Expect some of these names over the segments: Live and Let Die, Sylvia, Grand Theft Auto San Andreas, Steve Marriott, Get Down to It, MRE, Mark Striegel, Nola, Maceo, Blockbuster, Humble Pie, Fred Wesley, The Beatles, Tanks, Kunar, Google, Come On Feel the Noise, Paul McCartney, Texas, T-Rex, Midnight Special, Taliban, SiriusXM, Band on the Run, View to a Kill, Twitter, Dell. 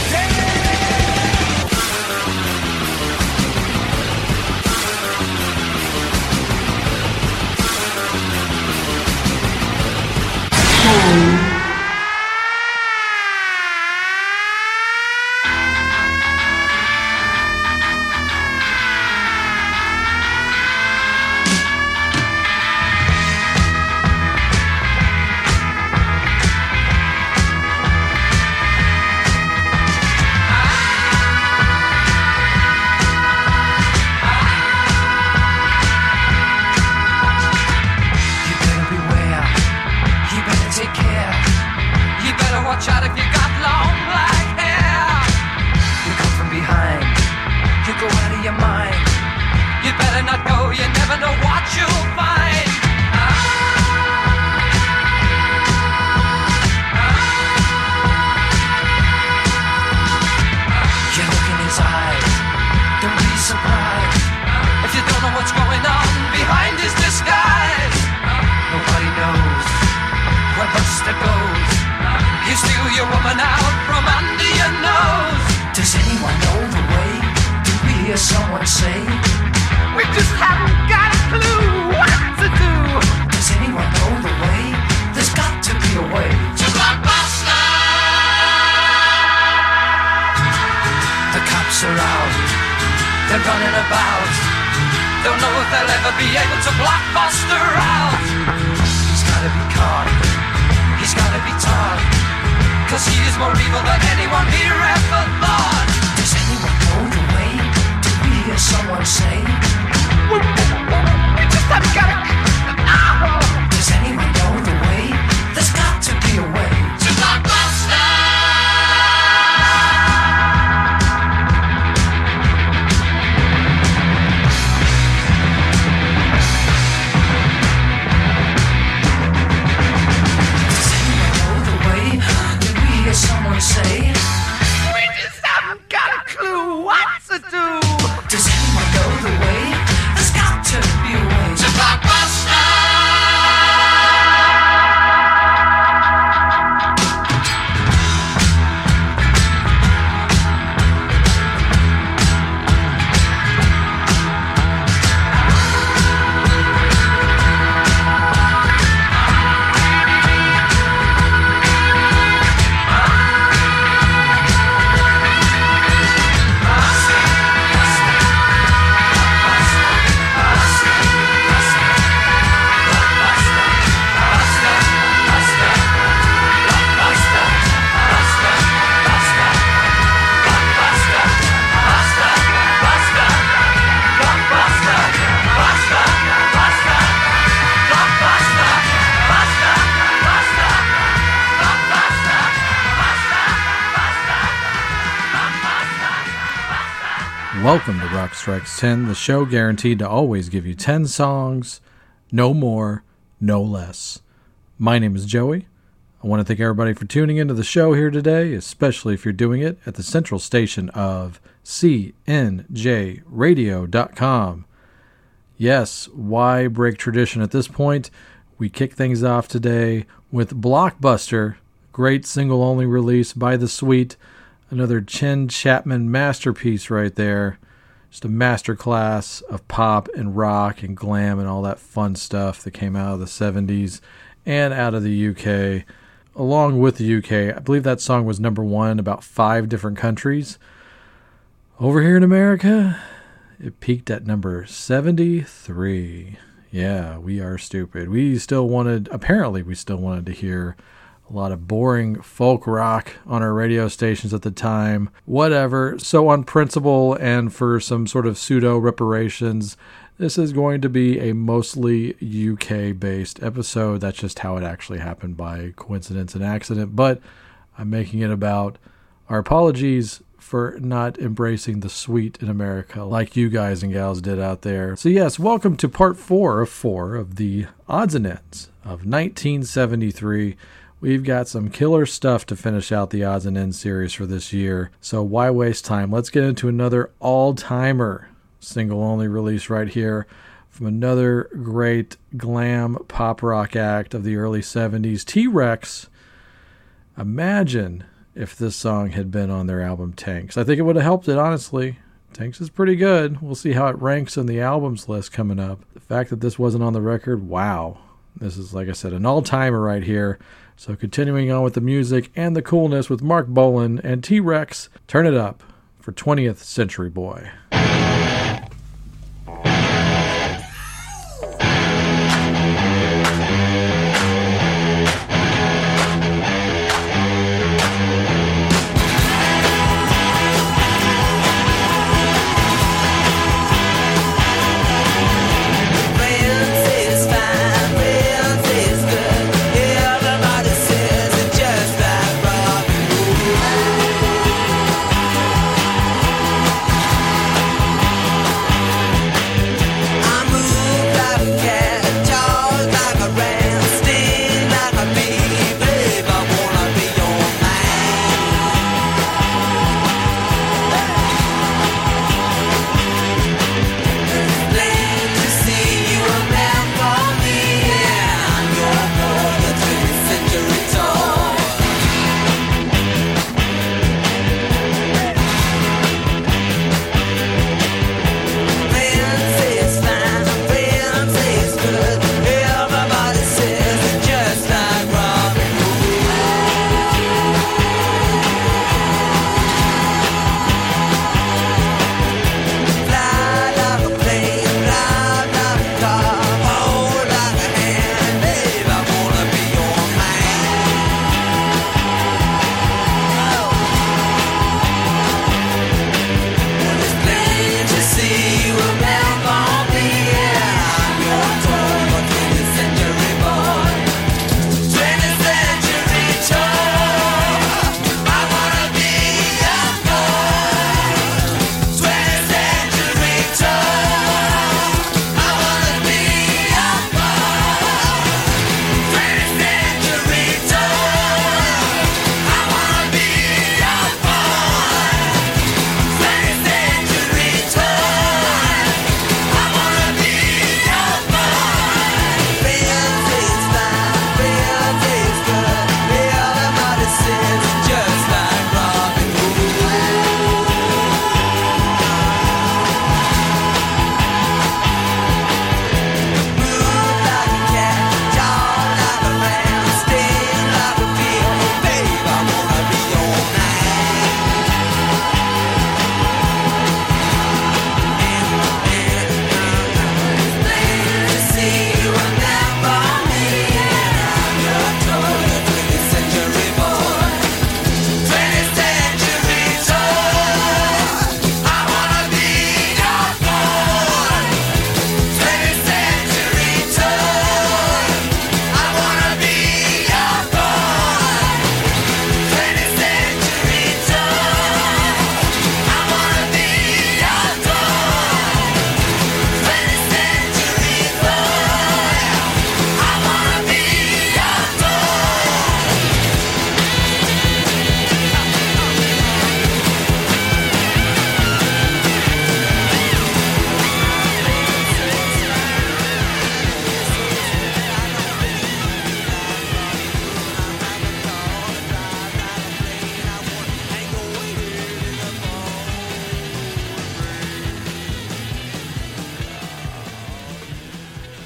Ten! Welcome to Rock Strikes 10, the show guaranteed to always give you 10 songs, no more, no less. My name is Joey. I want to thank everybody for tuning into the show here today, especially if you're doing it at the central station of CNJRadio.com. Yes, why break tradition at this point? We kick things off today with Blockbuster, great single-only release by The Sweet. Another Chinn Chapman masterpiece right there. Just a masterclass of pop and rock and glam and all that fun stuff that came out of the 70s and out of the UK. Along with the UK, I believe that song was number one in about 5 different countries. Over here in America, it peaked at number 73. Yeah, we are stupid. We still wanted to hear a lot of boring folk rock on our radio stations at the time, whatever. So on principle and for some sort of pseudo reparations, this is going to be a mostly UK-based episode. That's just how it actually happened by coincidence and accident, but I'm making it about our apologies for not embracing the sweet in America like you guys and gals did out there. So yes, welcome to part 4 of 4 of the odds and ends of 1973. We've got some killer stuff to finish out the odds and ends series for this year. So why waste time? Let's get into another all-timer single-only release right here from another great glam pop rock act of the early 70s, T-Rex. Imagine if this song had been on their album Tanks. I think it would have helped it, honestly. Tanks is pretty good. We'll see how it ranks in the albums list coming up. The fact that this wasn't on the record, wow. This is, like I said, an all-timer right here. So continuing on with the music and the coolness with Mark Bolan and T-Rex, turn it up for 20th Century Boy.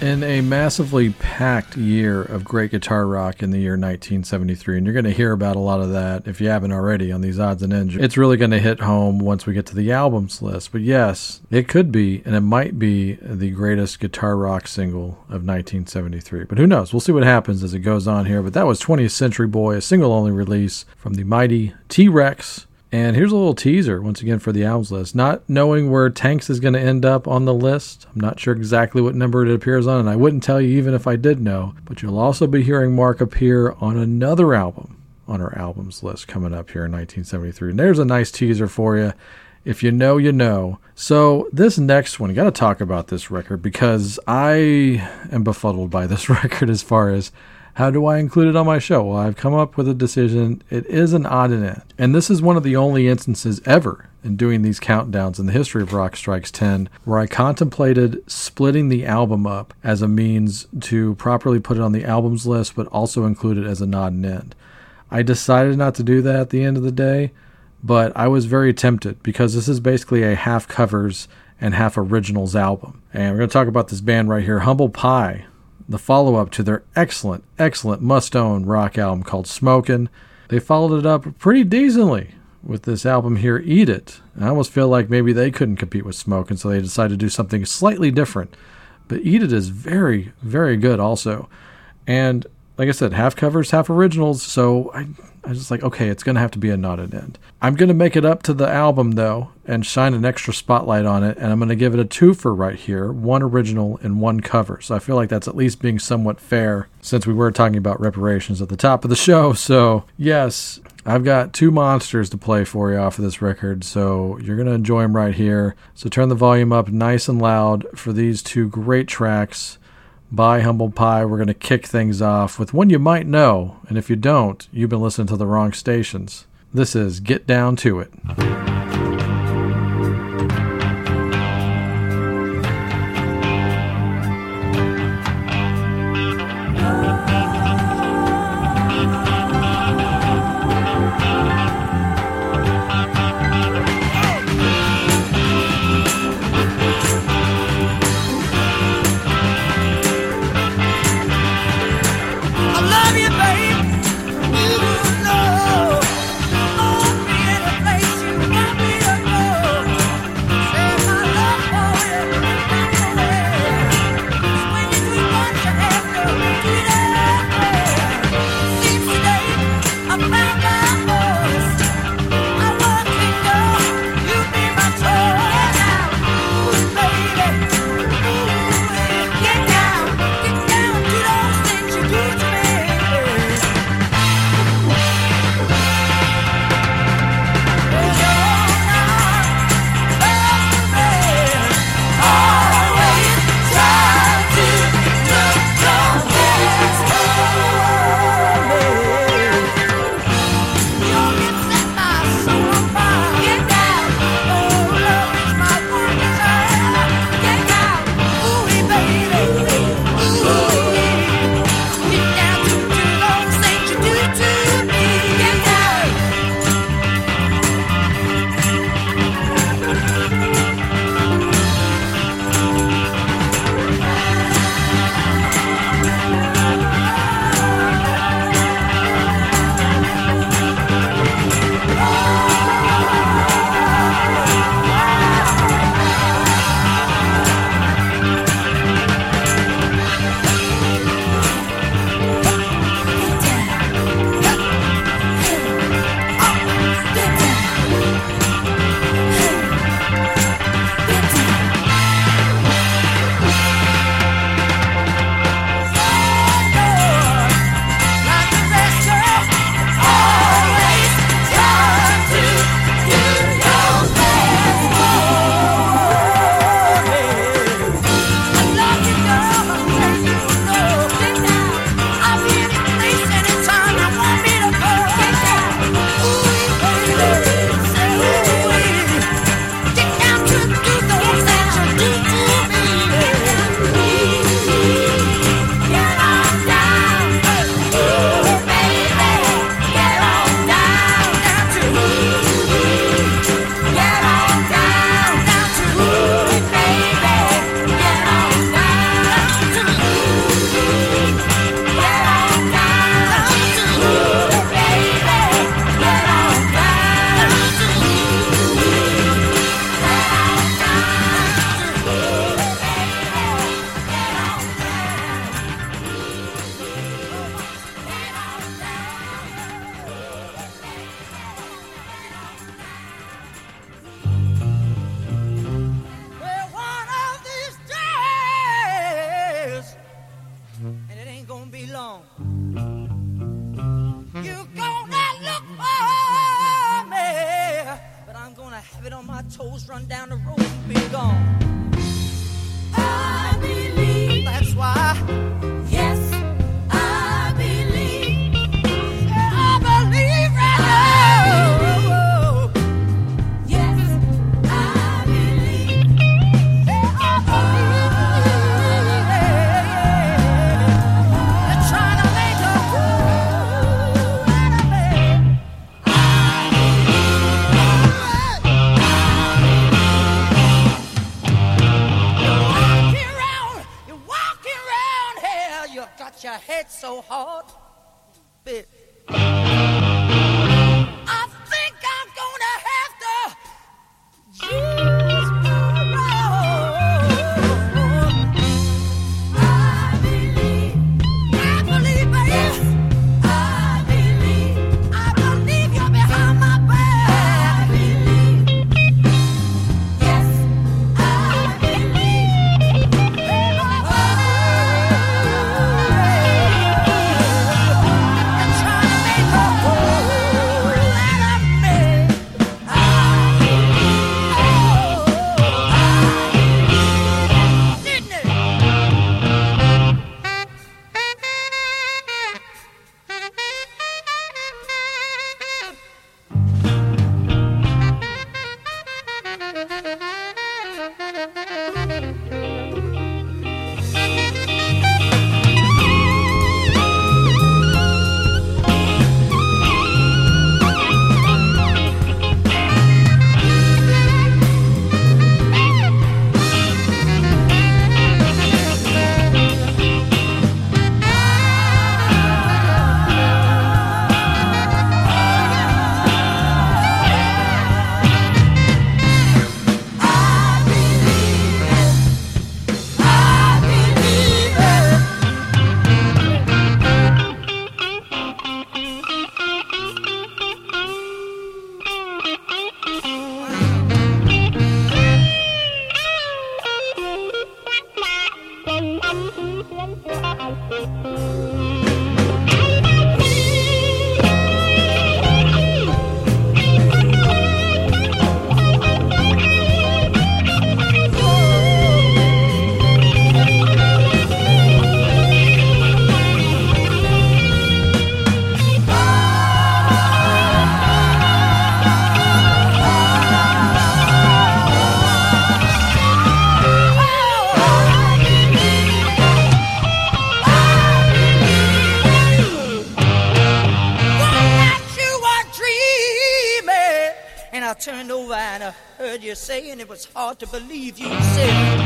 In a massively packed year of great guitar rock in the year 1973, and you're going to hear about a lot of that if you haven't already on these odds and ends. It's really going to hit home once we get to the albums list. But yes, it could be, and it might be, the greatest guitar rock single of 1973. But who knows? We'll see what happens as it goes on here. But that was 20th Century Boy, a single-only release from the mighty T-Rex. And here's a little teaser, once again, for the albums list. Not knowing where Tanks is going to end up on the list. I'm not sure exactly what number it appears on, and I wouldn't tell you even if I did know. But you'll also be hearing Mark appear on another album on our albums list coming up here in 1973. And there's a nice teaser for you. If you know, you know. So this next one, got to talk about this record because I am befuddled by this record as far as how do I include it on my show? Well, I've come up with a decision. It is an odd and end. And this is one of the only instances ever in doing these countdowns in the history of Rock Strikes 10 where I contemplated splitting the album up as a means to properly put it on the albums list, but also include it as an odd and end. I decided not to do that at the end of the day, but I was very tempted because this is basically a half covers and half originals album. And we're going to talk about this band right here, Humble Pie, the follow-up to their excellent, excellent must-own rock album called Smokin'. They followed it up pretty decently with this album here, Eat It. I almost feel like maybe they couldn't compete with Smokin', so they decided to do something slightly different. But Eat It is very, very good also. And like I said, half covers, half originals, so I just like, okay, it's going to have to be a not an end. I'm going to make it up to the album, though, and shine an extra spotlight on it, and I'm going to give it a twofer right here, one original and one cover. So I feel like that's at least being somewhat fair since we were talking about reparations at the top of the show. So, yes, I've got two monsters to play for you off of this record, so you're going to enjoy them right here. So turn the volume up nice and loud for these two great tracks by Humble Pie. We're going to kick things off with one you might know, and if you don't, you've been listening to the wrong stations. This is Get Down to It. Baby, you know, I'll be in a place you want. your head so hard, babe. I think I'm gonna have to use my road. I believe, babe. I believe you're behind my back. I believe, yes, I believe. Babe, saying it was hard to believe you said.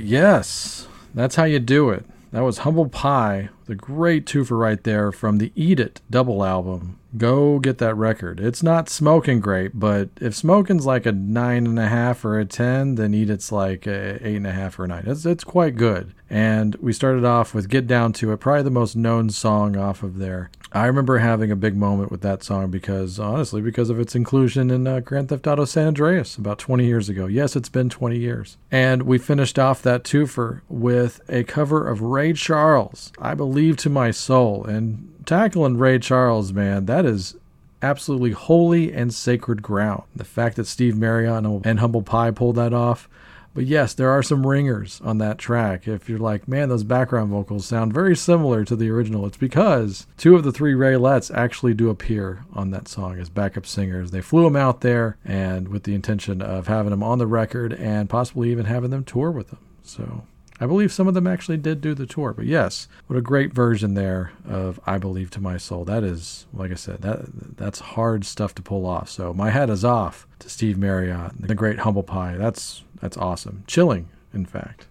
Yes, that's how you do it. That was Humble Pie, the great twofer right there from the Eat It double album. Go get that record. It's not Smokin' great, but if Smokin's like a 9.5 or a 10, then Eat It's like a 8.5 or a 9. It's quite good. And we started off with Get Down to It, probably the most known song off of there. I remember having a big moment with that song because, honestly, because of its inclusion in Grand Theft Auto San Andreas about 20 years ago. Yes, it's been 20 years. And we finished off that twofer with a cover of Ray Charles, I Believe to My Soul. And tackling Ray Charles, man, that is absolutely holy and sacred ground. The fact that Steve Marion and Humble Pie pulled that off. But yes, there are some ringers on that track. If you're like, man, those background vocals sound very similar to the original, it's because two of the three Rayettes actually do appear on that song as backup singers. They flew them out there and with the intention of having them on the record and possibly even having them tour with them. So I believe some of them actually did do the tour. But yes, what a great version there of I Believe to My Soul. That is, like I said, that's hard stuff to pull off. So my hat is off to Steve Marriott, the great Humble Pie. That's awesome. Chilling, in fact.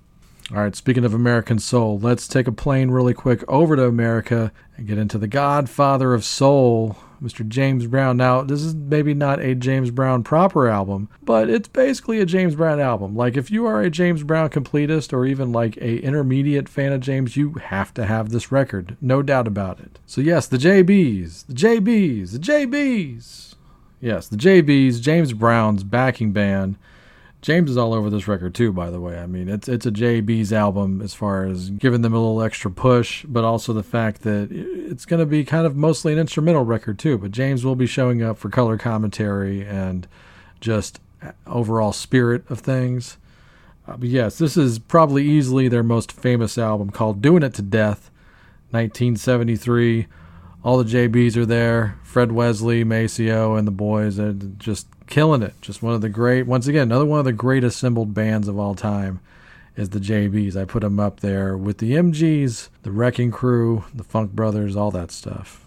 All right, speaking of American soul, let's take a plane really quick over to America and get into the godfather of soul, Mr. James Brown. Now, this is maybe not a James Brown proper album, but it's basically a James Brown album. Like, if you are a James Brown completist or even like a intermediate fan of James, you have to have this record. No doubt about it. So yes, the JBs, the JBs, the JBs. Yes, the JBs, James Brown's backing band. James is all over this record too, by the way. I mean, it's a JBs album as far as giving them a little extra push, but also the fact that it's going to be kind of mostly an instrumental record too, but James will be showing up for color commentary and just overall spirit of things. But yes, this is probably easily their most famous album, called Doing It to Death, 1973. All the JBs are there, Fred Wesley, Maceo, and the boys are just killing it. Just one of the great, once again, another one of the great assembled bands of all time is the JBs. I put them up there with the MGs, the Wrecking Crew, the Funk Brothers, all that stuff.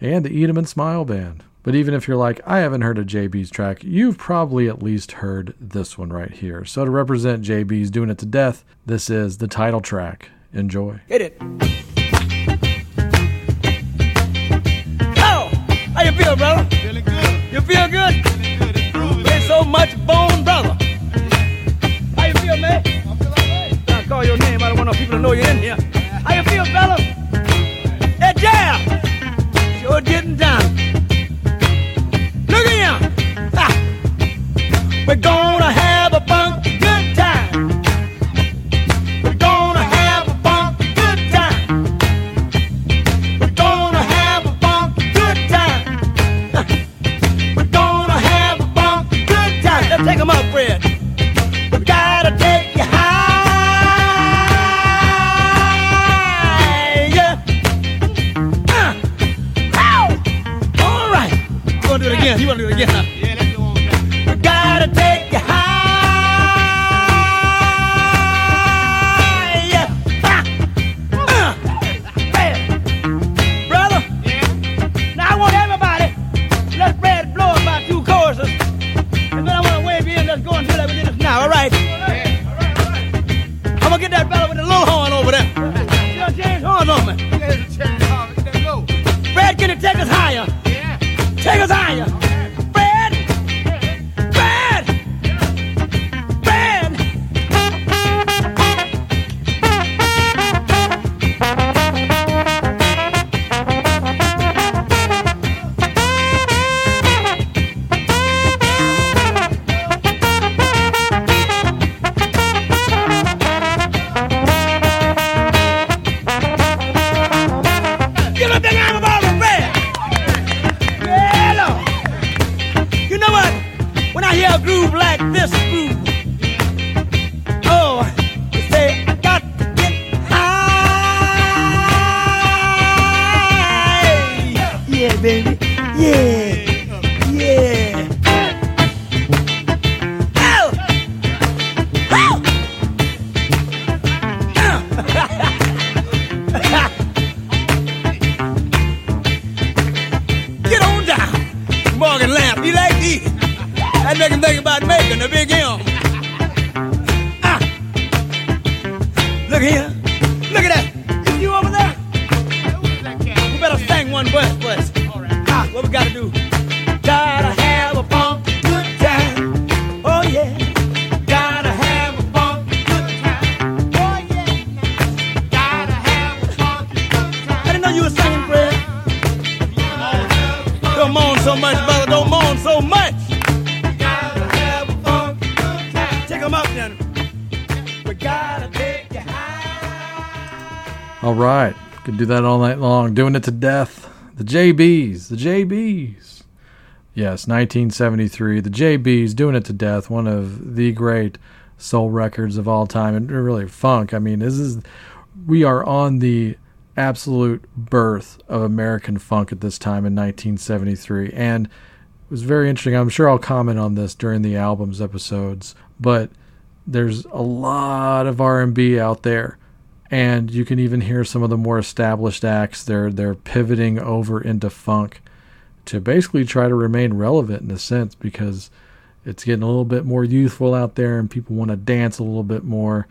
And the Eat 'Em and Smile Band. But even if you're like, I haven't heard a JBs track, you've probably at least heard this one right here. So to represent JBs Doing It to Death, this is the title track. Enjoy. Hit it. Oh, how you feel, brother? Feeling good. You feel good? Feeling good. It's groovy. There's so much bone, brother. How you feel, man? I feel all right. I'll call your name. I don't want no people to know you're in here. How you feel, fella? Hey, jam. Sure getting down. Look at him. Ha. We're gonna have a funk good time. We're gonna have a funk good time. We're gonna have a funk good time. Ha. We're gonna have a funk good time. Let's take him up, Fred. We gotta take you high. Yeah. All right. We're gonna do it again. You wanna do it again, huh? Yeah, let's go on back. We gotta take you high. Yeah. Brother? Yeah. Now I want everybody, let Fred blow about two choruses. And then I wanna wave you in. Let's go and do that. We did it now, all right? Yeah. All right. I'm gonna get that fella with the little horn over there. You're gonna change horns on me. Yeah, it's a change horn. Let's go. Fred, can you take us higher? Take us higher. Fred! Fred! Fred! Give up that arm about the Fred! Hear a groove like this groove. Oh, you say I got to get high. Yeah, baby. Yeah. Yeah. Oh. Oh. Get on down. Morgan laugh. You like these? I'd make him think about making a big M. Ah. Look here. Look at that. Is you over there? We better sing one verse first. All right. Ah, what we gotta do? Gotta have a funk good time. Oh, yeah. Gotta have a funk good time. Oh, yeah. Gotta have a funk good time. I didn't know you were singing, Fred. Don't moan so much, brother. Don't moan so much. All right, could do that all night long. Doing It to Death. The JBs, the JBs. Yes, 1973. The JBs, Doing It to Death. One of the great soul records of all time, and really funk. I mean, we are on the absolute birth of American funk at this time in 1973, and it was very interesting. I'm sure I'll comment on this during the albums episodes, but there's a lot of R&B out there. And you can even hear some of the more established acts. They're pivoting over into funk to basically try to remain relevant in a sense, because it's getting a little bit more youthful out there and people want to dance a little bit more,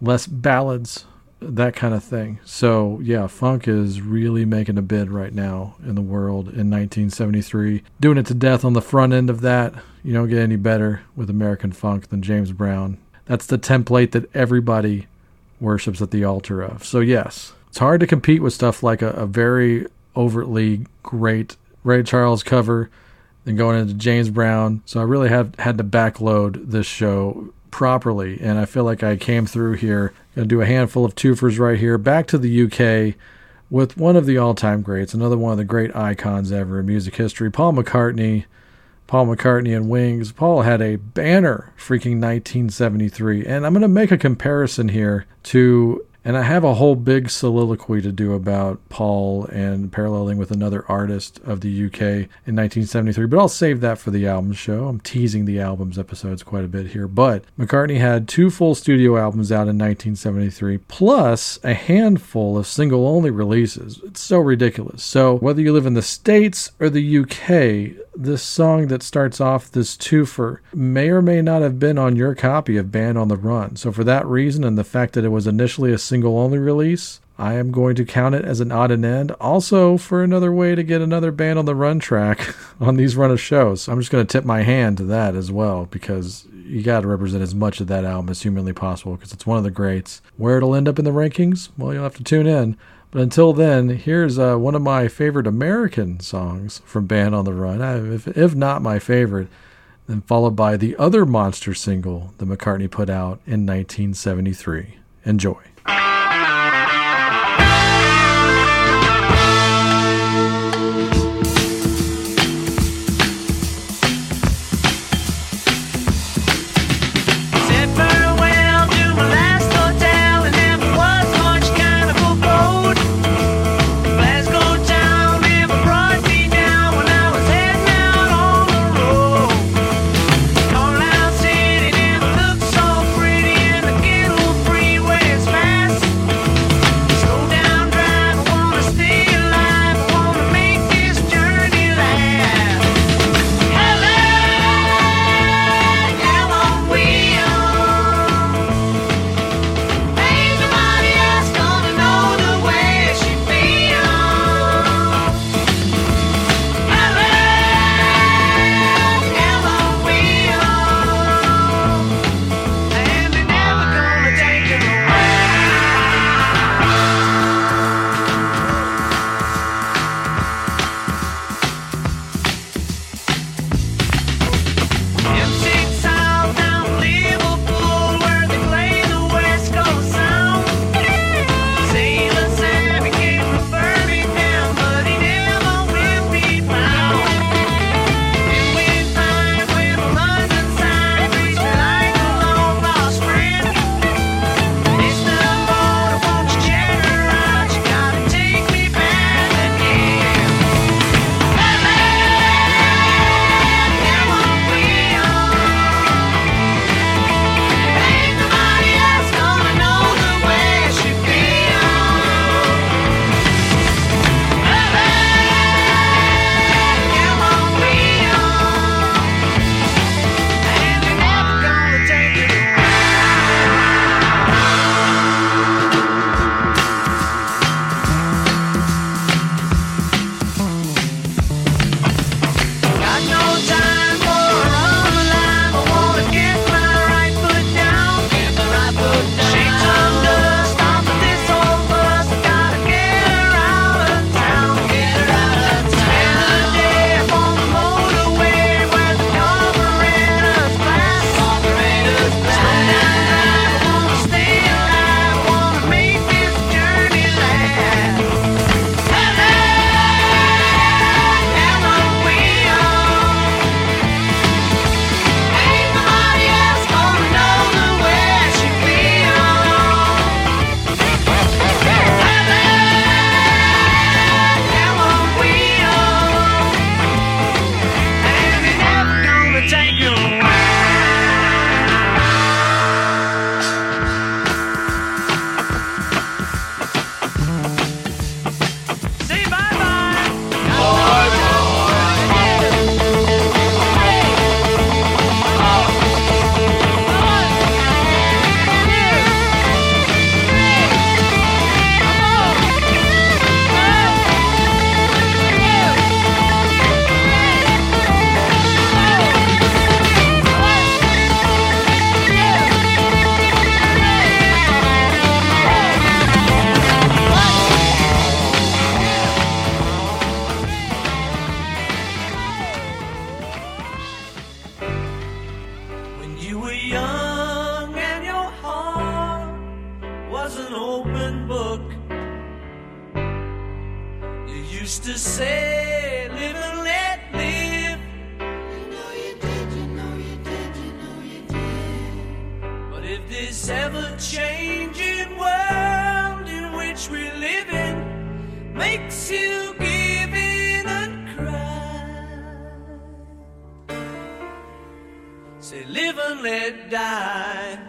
less ballads, that kind of thing. So yeah, funk is really making a bid right now in the world in 1973. Doing It to Death on the front end of that. You don't get any better with American funk than James Brown. That's the template that everybody worships at the altar of. So yes, it's hard to compete with stuff like a very overtly great Ray Charles cover and going into James Brown. So I really have had to backload this show properly, and I feel like I came through here. Gonna do a handful of twofers right here. Back to the UK with one of the all-time greats, another one of the great icons ever in music history, Paul McCartney. Paul McCartney and Wings. Paul had a banner freaking 1973. And I'm going to make a comparison here to, and I have a whole big soliloquy to do about Paul and paralleling with another artist of the UK in 1973, but I'll save that for the album show. I'm teasing the albums episodes quite a bit here, but McCartney had 2 full studio albums out in 1973, plus a handful of single-only releases. It's so ridiculous. So whether you live in the States or the UK, this song that starts off this twofer may or may not have been on your copy of Band on the Run. So for that reason, and the fact that it was initially a single-only release, I am going to count it as an odd and end. Also, for another way to get another Band on the Run track on these run of shows, I'm just going to tip my hand to that as well, because you got to represent as much of that album as humanly possible, because it's one of the greats. Where it'll end up in the rankings? Well, you'll have to tune in. But until then, here's one of my favorite American songs from Band on the Run, if not my favorite, then followed by the other monster single that McCartney put out in 1973. Enjoy. used to say, live and let live. You know you did, you know you did, you know you did. But if this ever-changing world in which we live in makes you give in and cry, say live and let die.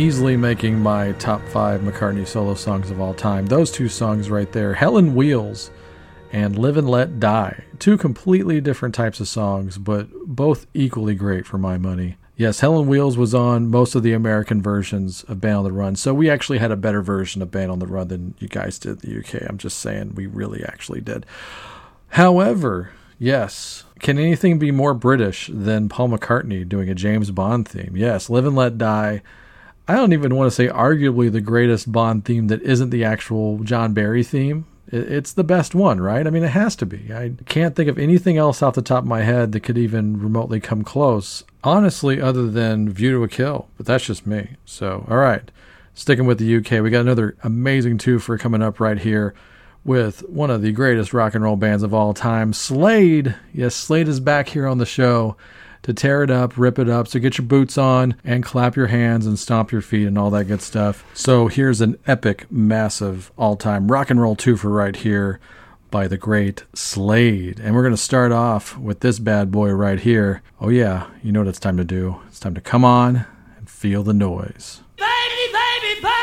Easily making my top 5 McCartney solo songs of all time. Those two songs right there, Helen Wheels and Live and Let Die. Two completely different types of songs, but both equally great for my money. Yes, Helen Wheels was on most of the American versions of Band on the Run, so we actually had a better version of Band on the Run than you guys did in the UK. I'm just saying, we really actually did. However, yes, can anything be more British than Paul McCartney doing a James Bond theme? Yes, Live and Let Die. I don't even want to say arguably the greatest Bond theme that isn't the actual John Barry theme. It's the best one, right? I mean, it has to be. I can't think of anything else off the top of my head that could even remotely come close, honestly, other than View to a Kill, but that's just me. So, all right, sticking with the UK, we got another amazing twofer coming up right here with one of the greatest rock and roll bands of all time, Slade. Yes, Slade is back here on the show to tear it up, rip it up. So get your boots on and clap your hands and stomp your feet and all that good stuff. So here's an epic, massive, all-time rock and roll twofer right here by the great Slade. And we're going to start off with this bad boy right here. Oh yeah, you know what it's time to do. It's time to come on and feel the noise. Baby, baby, baby!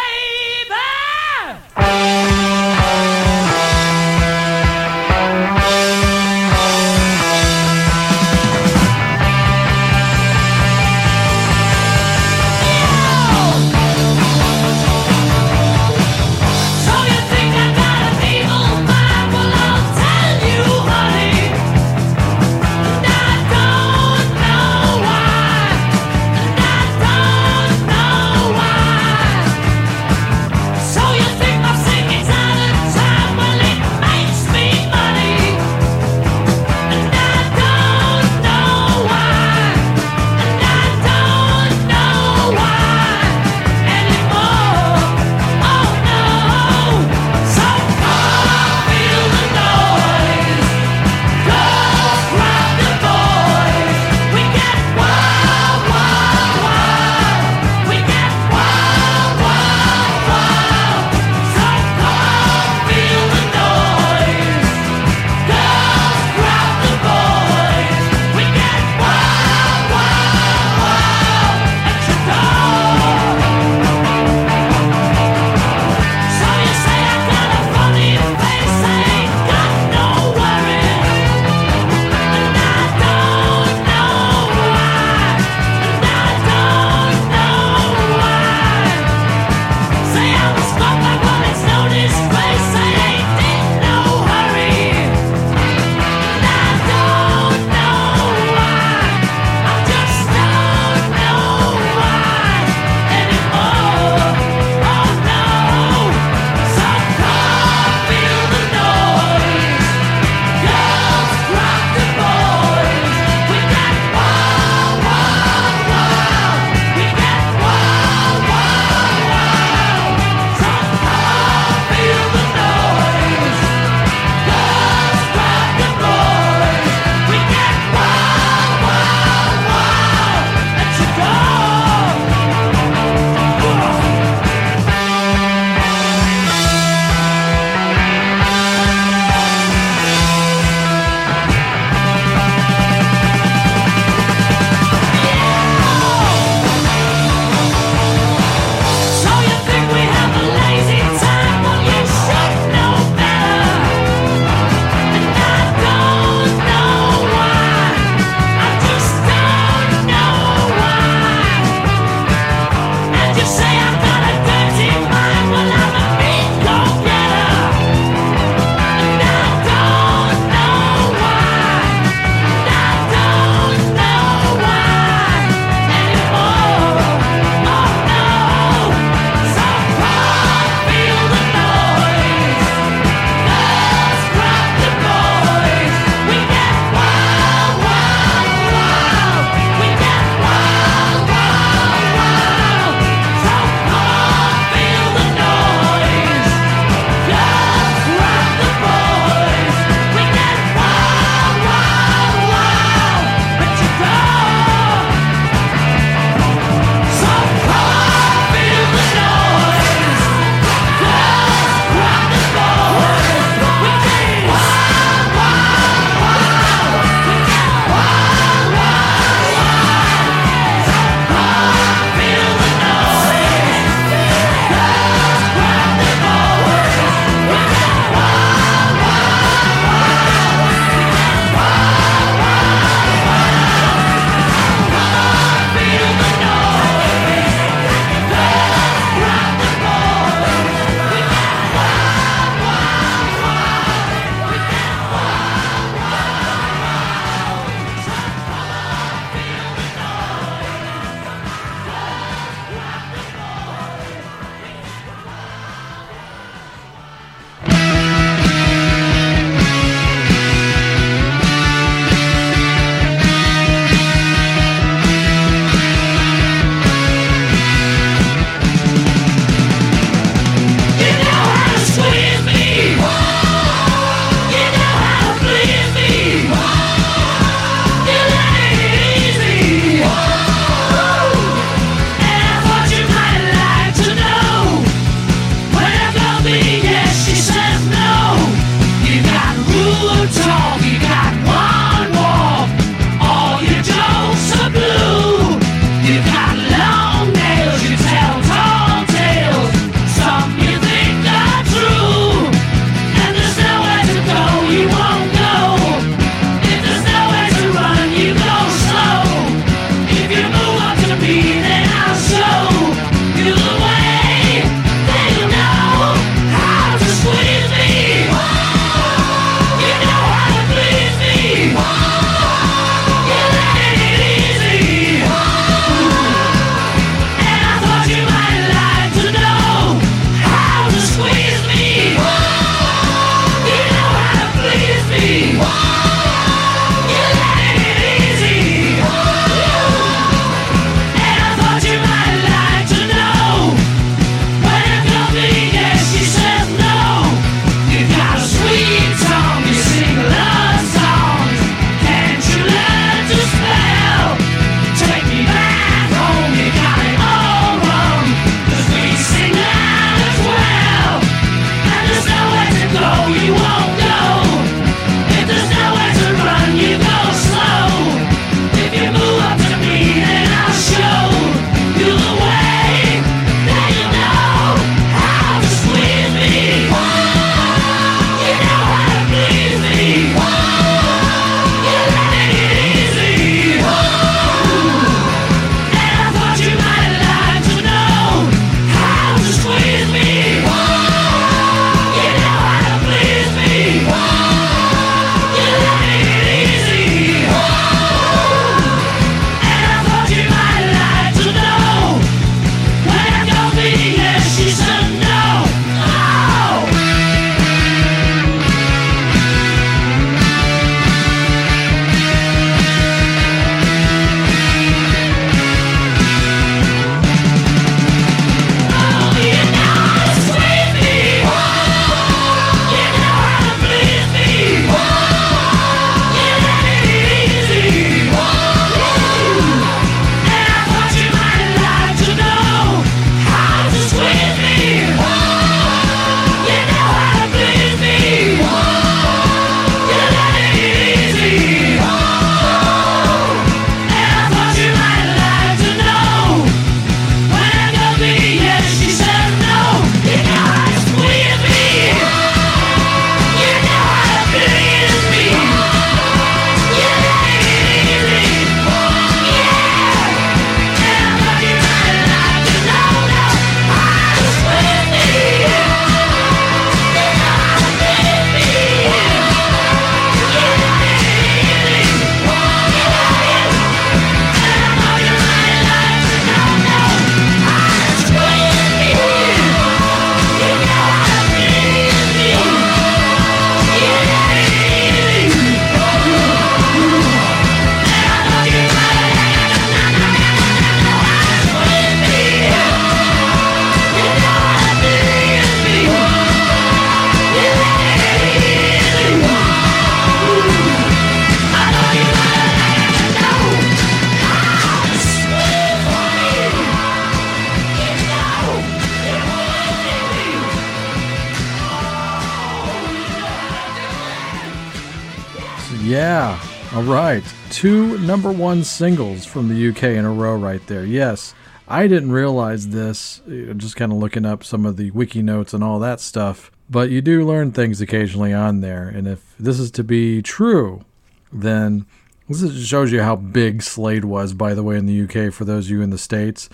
Yeah. All right. 2 number one singles from the UK in a row right there. Yes. I didn't realize this, just kind of looking up some of the wiki notes and all that stuff, but you do learn things occasionally on there. And if this is to be true, then this shows you how big Slade was, by the way, in the UK, for those of you in the States.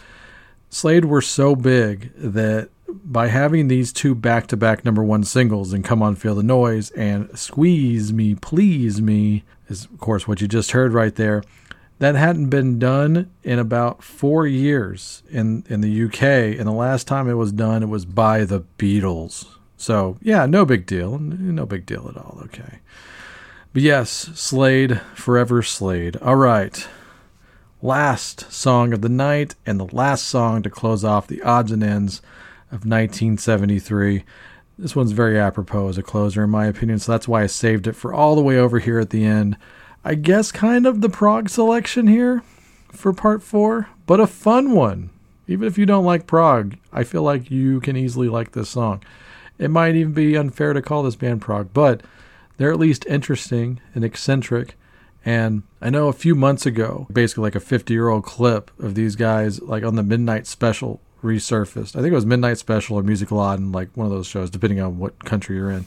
Slade were so big that by having these 2 back-to-back number one singles, and Come On Feel the Noise and Squeeze Me, Please Me, is, of course, what you just heard right there, that hadn't been done in about 4 years in the UK, and the last time it was done, it was by the Beatles. So, yeah, no big deal. No big deal at all, okay. But yes, Slade, forever Slade. All right, last song of the night, and the last song to close off the odds and ends of 1973. This one's very apropos as a closer, in my opinion, so that's why I saved it for all the way over here at the end. I guess kind of the prog selection here for part 4, but a fun one. Even if you don't like prog, I feel like you can easily like this song. It might even be unfair to call this band prog, but they're at least interesting and eccentric. And I know a few months ago, basically like a 50-year-old clip of these guys like on the Midnight Special resurfaced. I think it was Midnight Special or Music Lot, and like one of those shows, depending on what country you're in.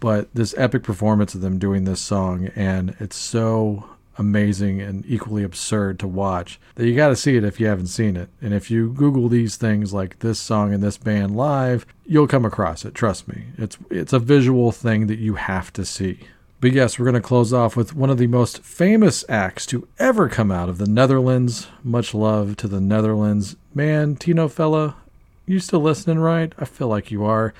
But this epic performance of them doing this song, and it's so amazing and equally absurd to watch that you got to see it if you haven't seen it. And if you Google these things like this song and this band live, you'll come across it. Trust me. It's a visual thing that you have to see. But yes, we're going to close off with one of the most famous acts to ever come out of the Netherlands. Much love to the Netherlands. Man, Tino fella, you still listening, right? I feel like you are.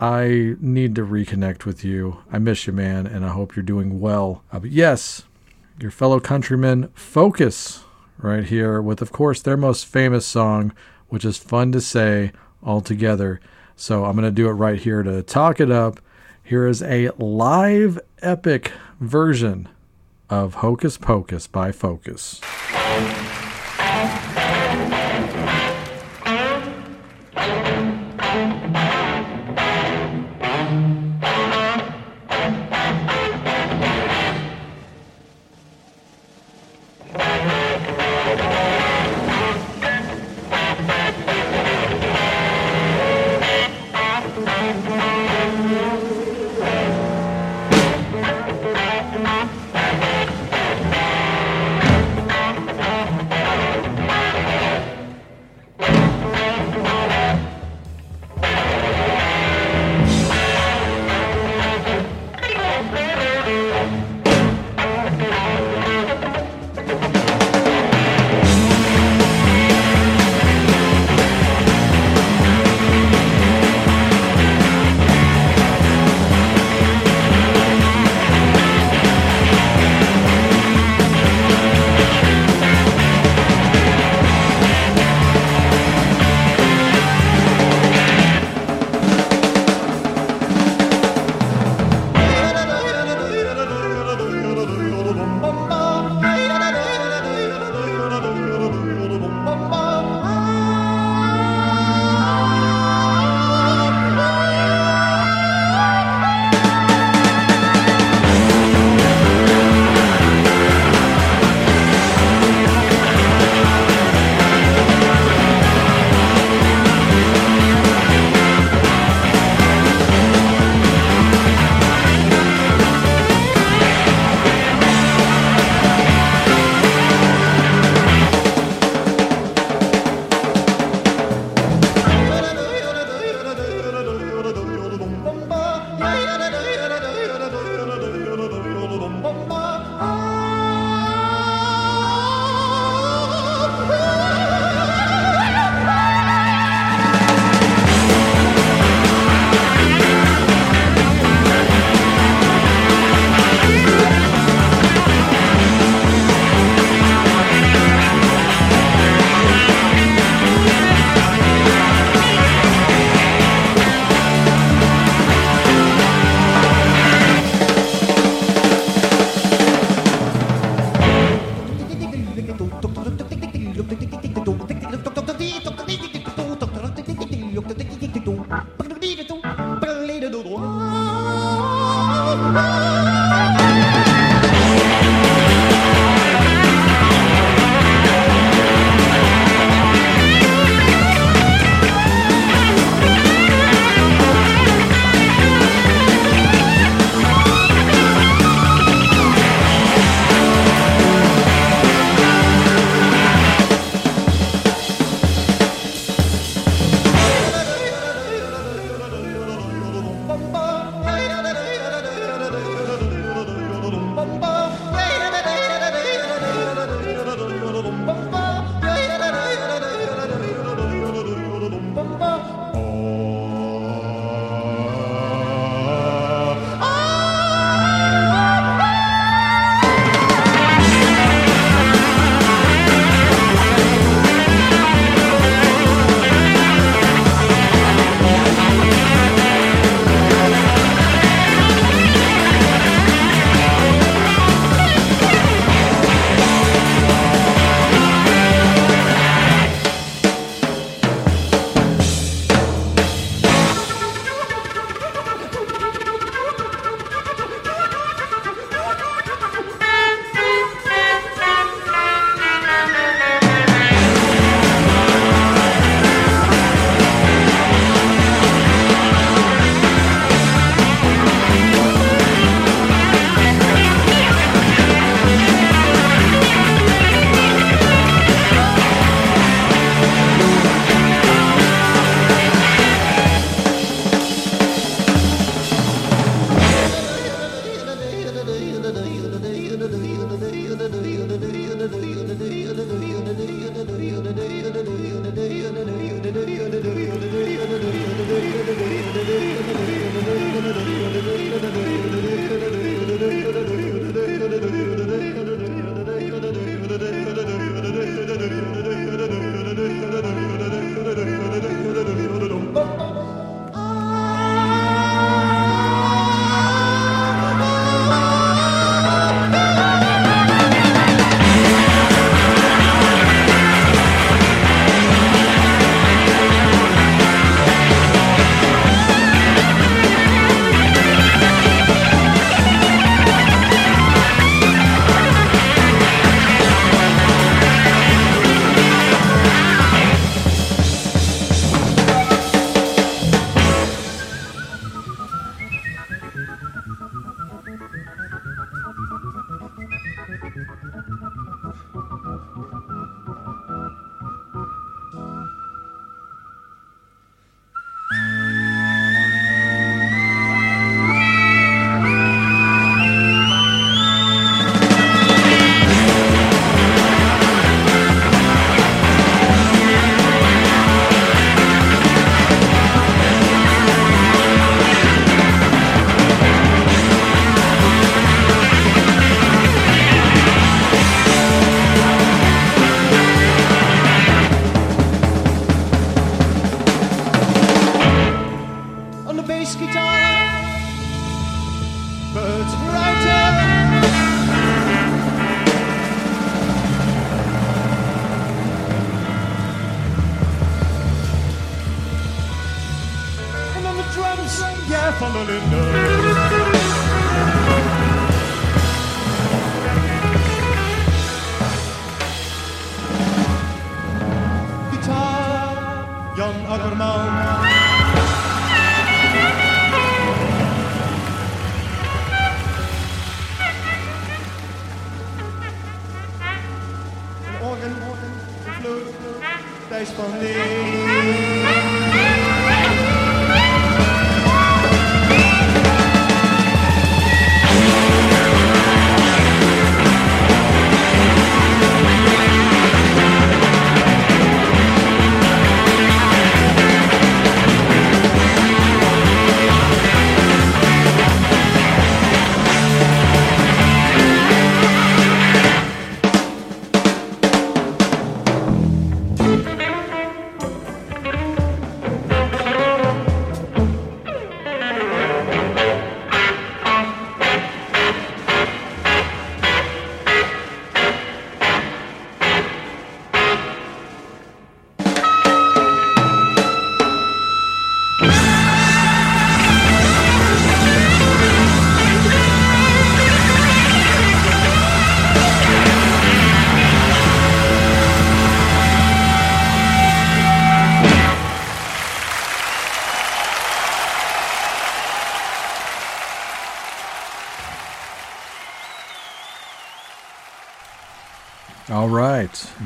I need to reconnect with you. I miss you, man, and I hope you're doing well. But yes, your fellow countrymen, Focus, right here with, of course, their most famous song, which is fun to say all together. So I'm going to do it right here to talk it up. Here is a live epic version of Hocus Pocus by Focus.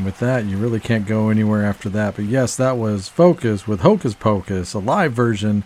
With that, you really can't go anywhere after that. But yes, that was Focus with Hocus Pocus, a live version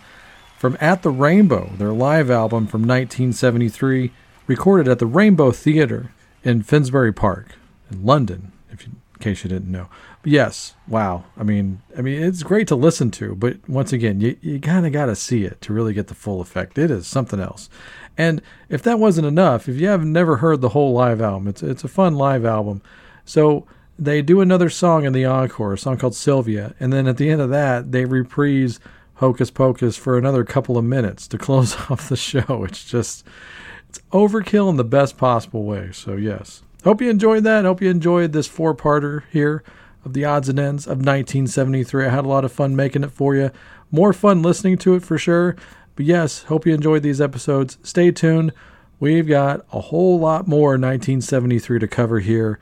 from At the Rainbow, their live album from 1973, recorded at the Rainbow Theatre in Finsbury Park in London, in case you didn't know. But yes, wow. I mean, it's great to listen to, but once again, you kind of got to see it to really get the full effect. It is something else. And if that wasn't enough, if you have never heard the whole live album, it's a fun live album. So they do another song in the encore, a song called Sylvia, and then at the end of that, they reprise Hocus Pocus for another couple of minutes to close off the show. It's overkill in the best possible way, so yes. Hope you enjoyed that. Hope you enjoyed this four-parter here of the odds and ends of 1973. I had a lot of fun making it for you. More fun listening to it for sure, but yes, hope you enjoyed these episodes. Stay tuned. We've got a whole lot more 1973 to cover here.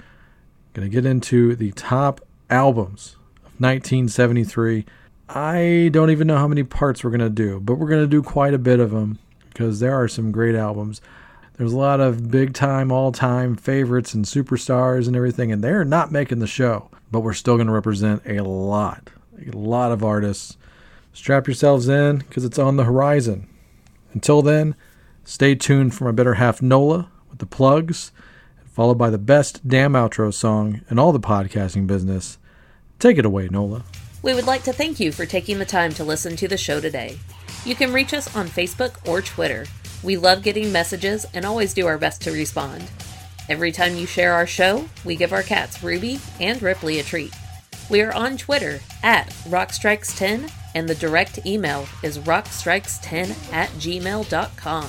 Going to get into the top albums of 1973. I don't even know how many parts we're going to do, but we're going to do quite a bit of them because there are some great albums. There's a lot of big-time, all-time favorites and superstars and everything, and they're not making the show, but we're still going to represent a lot of artists. Strap yourselves in because it's on the horizon. Until then, stay tuned for my better half, Nola, with the plugs, followed by the best damn outro song in all the podcasting business. Take it away, Nola. We would like to thank you for taking the time to listen to the show today. You can reach us on Facebook or Twitter. We love getting messages and always do our best to respond. Every time you share our show, we give our cats Ruby and Ripley a treat. We are on Twitter at Rock Strikes 10, and the direct email is rockstrikes10@gmail.com.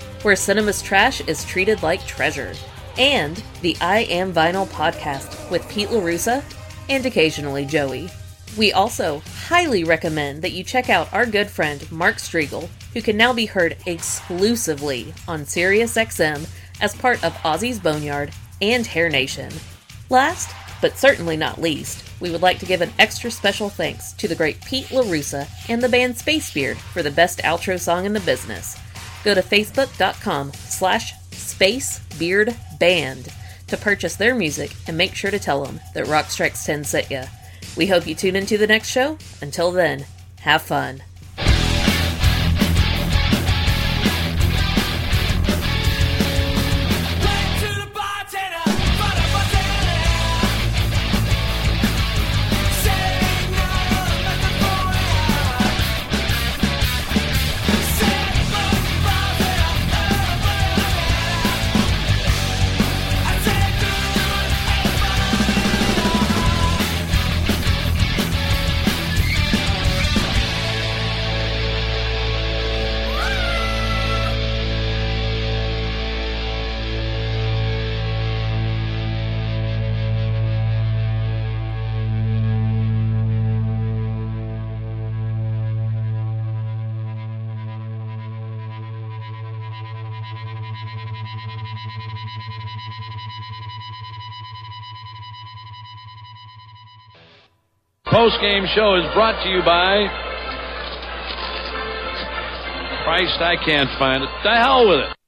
where cinema's trash is treated like treasure, and the I Am Vinyl podcast with Pete LaRussa and occasionally Joey. We also highly recommend that you check out our good friend Mark Striegel, who can now be heard exclusively on SiriusXM as part of Ozzy's Boneyard and Hair Nation. Last, but certainly not least, we would like to give an extra special thanks to the great Pete LaRussa and the band Space Beard for the best outro song in the business. Go to facebook.com/Space Beard Band to purchase their music and make sure to tell them that Rock Strikes 10 sent ya. We hope you tune into the next show. Until then, have fun. post-game show is brought to you by... Christ, I can't find it. The hell with it.